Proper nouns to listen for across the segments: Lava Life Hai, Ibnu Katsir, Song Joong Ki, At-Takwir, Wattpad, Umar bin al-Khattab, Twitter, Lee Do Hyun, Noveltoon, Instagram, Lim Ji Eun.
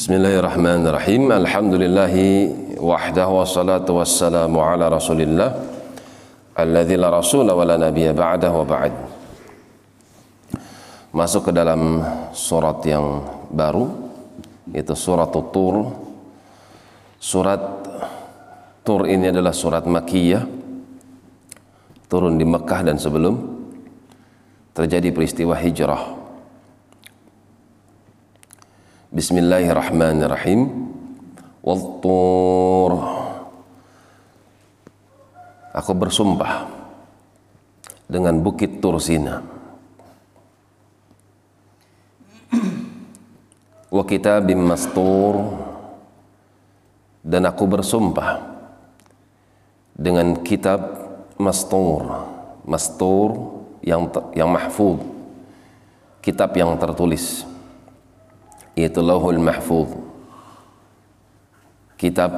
Bismillahirrahmanirrahim. Alhamdulillahi wahdahu wassalatu wassalamu ala rasulillah alladzi la rasula wa la nabiyya ba'dahu wa ba'd. Masuk ke dalam surat yang baru, itu surat Tur. Surat Tur ini adalah surat Makkiyah, turun di Mekah dan sebelum terjadi peristiwa hijrah. Bismillahirrahmanirrahim. Wat-Tur. Aku bersumpah dengan bukit Tur Sina. Wa kitabim mastur. Dan aku bersumpah dengan kitab mastur. Mastur yang mahfud. Kitab yang tertulis, yaitu Lauhul Mahfuz, kitab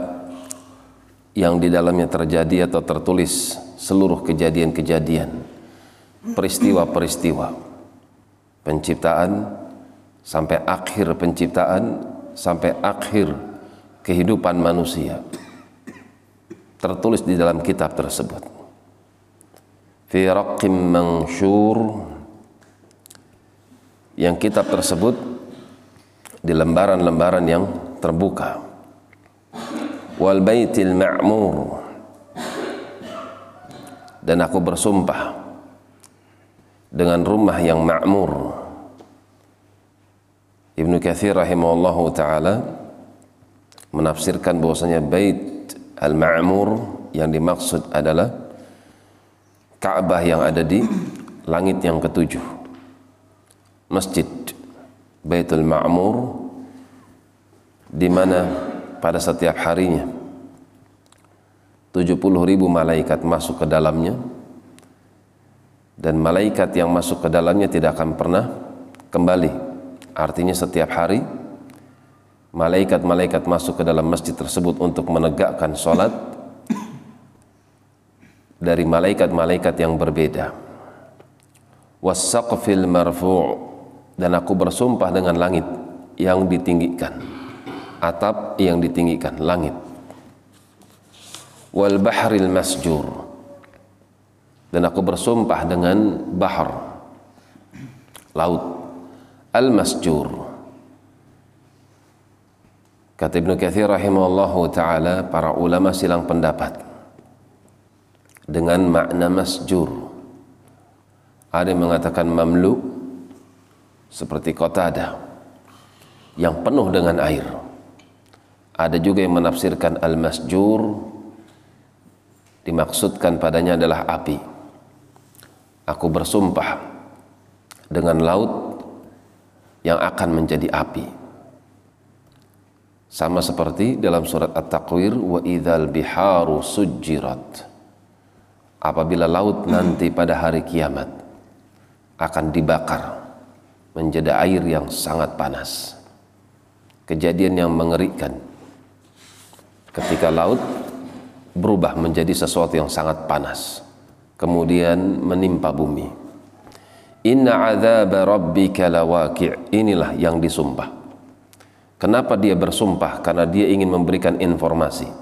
yang di dalamnya terjadi atau tertulis seluruh kejadian-kejadian, peristiwa-peristiwa penciptaan sampai akhir penciptaan, sampai akhir kehidupan manusia, tertulis di dalam kitab tersebut. Fi raqqim mansyur, yang kitab tersebut di lembaran-lembaran yang terbuka. Wal baitil ma'mur. Dan aku bersumpah dengan rumah yang ma'mur. Ibnu Katsir rahimahullahu ta'ala menafsirkan bahwasanya bait al-ma'mur yang dimaksud adalah Ka'bah yang ada di langit yang ketujuh. Masjid Baitul Ma'mur, di mana pada setiap harinya 70.000 malaikat masuk ke dalamnya, dan malaikat yang masuk ke dalamnya tidak akan pernah kembali. Artinya setiap hari malaikat-malaikat masuk ke dalam masjid tersebut untuk menegakkan sholat dari malaikat-malaikat yang berbeda. Wassaqfil marfu'. Dan aku bersumpah dengan langit yang ditinggikan, atap yang ditinggikan, langit. Wal bahril masjur. Dan aku bersumpah dengan bahar, laut. Al masjur. Kata Ibnu Katsir rahimahullahu ta'ala, para ulama silang pendapat dengan makna masjur. Ada yang mengatakan mamlu, seperti Qatadah, yang penuh dengan air. Ada juga yang menafsirkan al-masjur, dimaksudkan padanya adalah api. Aku bersumpah dengan laut yang akan menjadi api. Sama seperti dalam surat At-Takwir, wa idzal biharu sujjirat. Apabila laut nanti pada hari kiamat akan dibakar menjadi air yang sangat panas. Kejadian yang mengerikan ketika laut berubah menjadi sesuatu yang sangat panas, kemudian menimpa bumi. Inna adzaba rabbika lawaqi'. Inilah yang disumpah. Kenapa dia bersumpah? Karena dia ingin memberikan informasi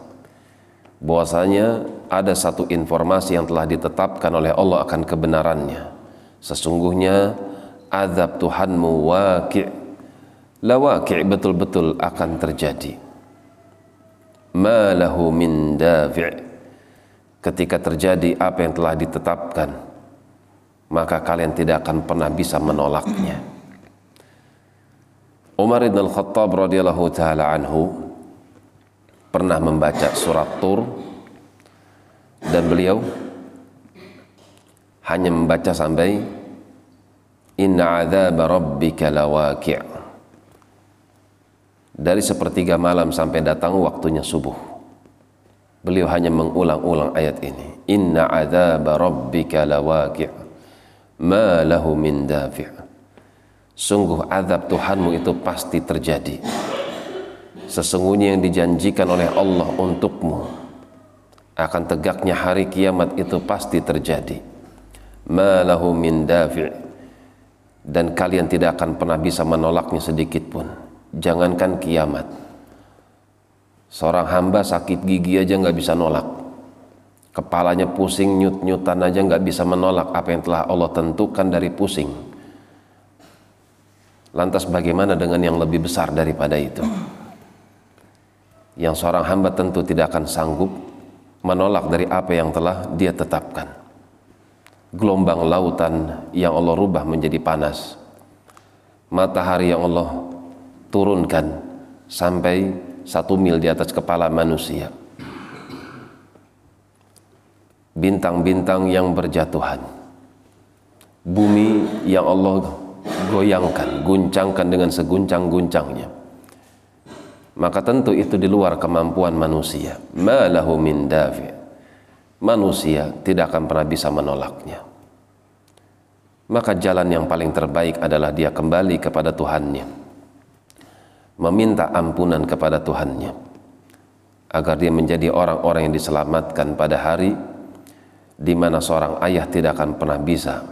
bahwasanya ada satu informasi yang telah ditetapkan oleh Allah akan kebenarannya. Sesungguhnya azab Tuhanmu waqi', lawaqi', betul-betul akan terjadi. Ma lahu min dafi'. Ketika terjadi apa yang telah ditetapkan, maka kalian tidak akan pernah bisa menolaknya. Umar bin al-Khattab radhiyallahu taala anhu pernah membaca surat Tur, dan beliau hanya membaca sampai Inna adzaba rabbika lawaqi'. Dari sepertiga malam sampai datang waktunya subuh, beliau hanya mengulang-ulang ayat ini. Inna adzaba rabbika lawaqi'. Ma lahu min dafi'. Sungguh azab Tuhanmu itu pasti terjadi. Sesungguhnya yang dijanjikan oleh Allah untukmu akan tegaknya hari kiamat itu pasti terjadi. Ma lahu min dafi'. Dan kalian tidak akan pernah bisa menolaknya sedikit pun. Jangankan kiamat, seorang hamba sakit gigi aja nggak bisa nolak, kepalanya pusing nyut-nyutan aja nggak bisa menolak apa yang telah Allah tentukan dari pusing. Lantas bagaimana dengan yang lebih besar daripada itu, yang seorang hamba tentu tidak akan sanggup menolak dari apa yang telah dia tetapkan. Gelombang lautan yang Allah rubah menjadi panas, matahari yang Allah turunkan sampai 1 mil di atas kepala manusia, bintang-bintang yang berjatuhan, bumi yang Allah goyangkan, guncangkan dengan seguncang-guncangnya, maka tentu itu di luar kemampuan manusia. Ma lahu min dafi', manusia tidak akan pernah bisa menolaknya. Maka jalan yang paling terbaik adalah dia kembali kepada Tuhannya, meminta ampunan kepada Tuhannya, agar dia menjadi orang-orang yang diselamatkan pada hari di mana seorang ayah tidak akan pernah bisa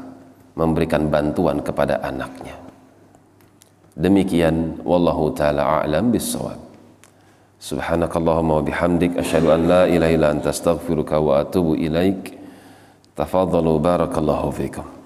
memberikan bantuan kepada anaknya. Demikian, wallahu ta'ala a'lam bissawab. Subhanakallahumma wa bihamdik, asyhadu an la ilaha illa anta, astaghfiruka wa atubu ilaik. Tafadhalu barakallahu fikum.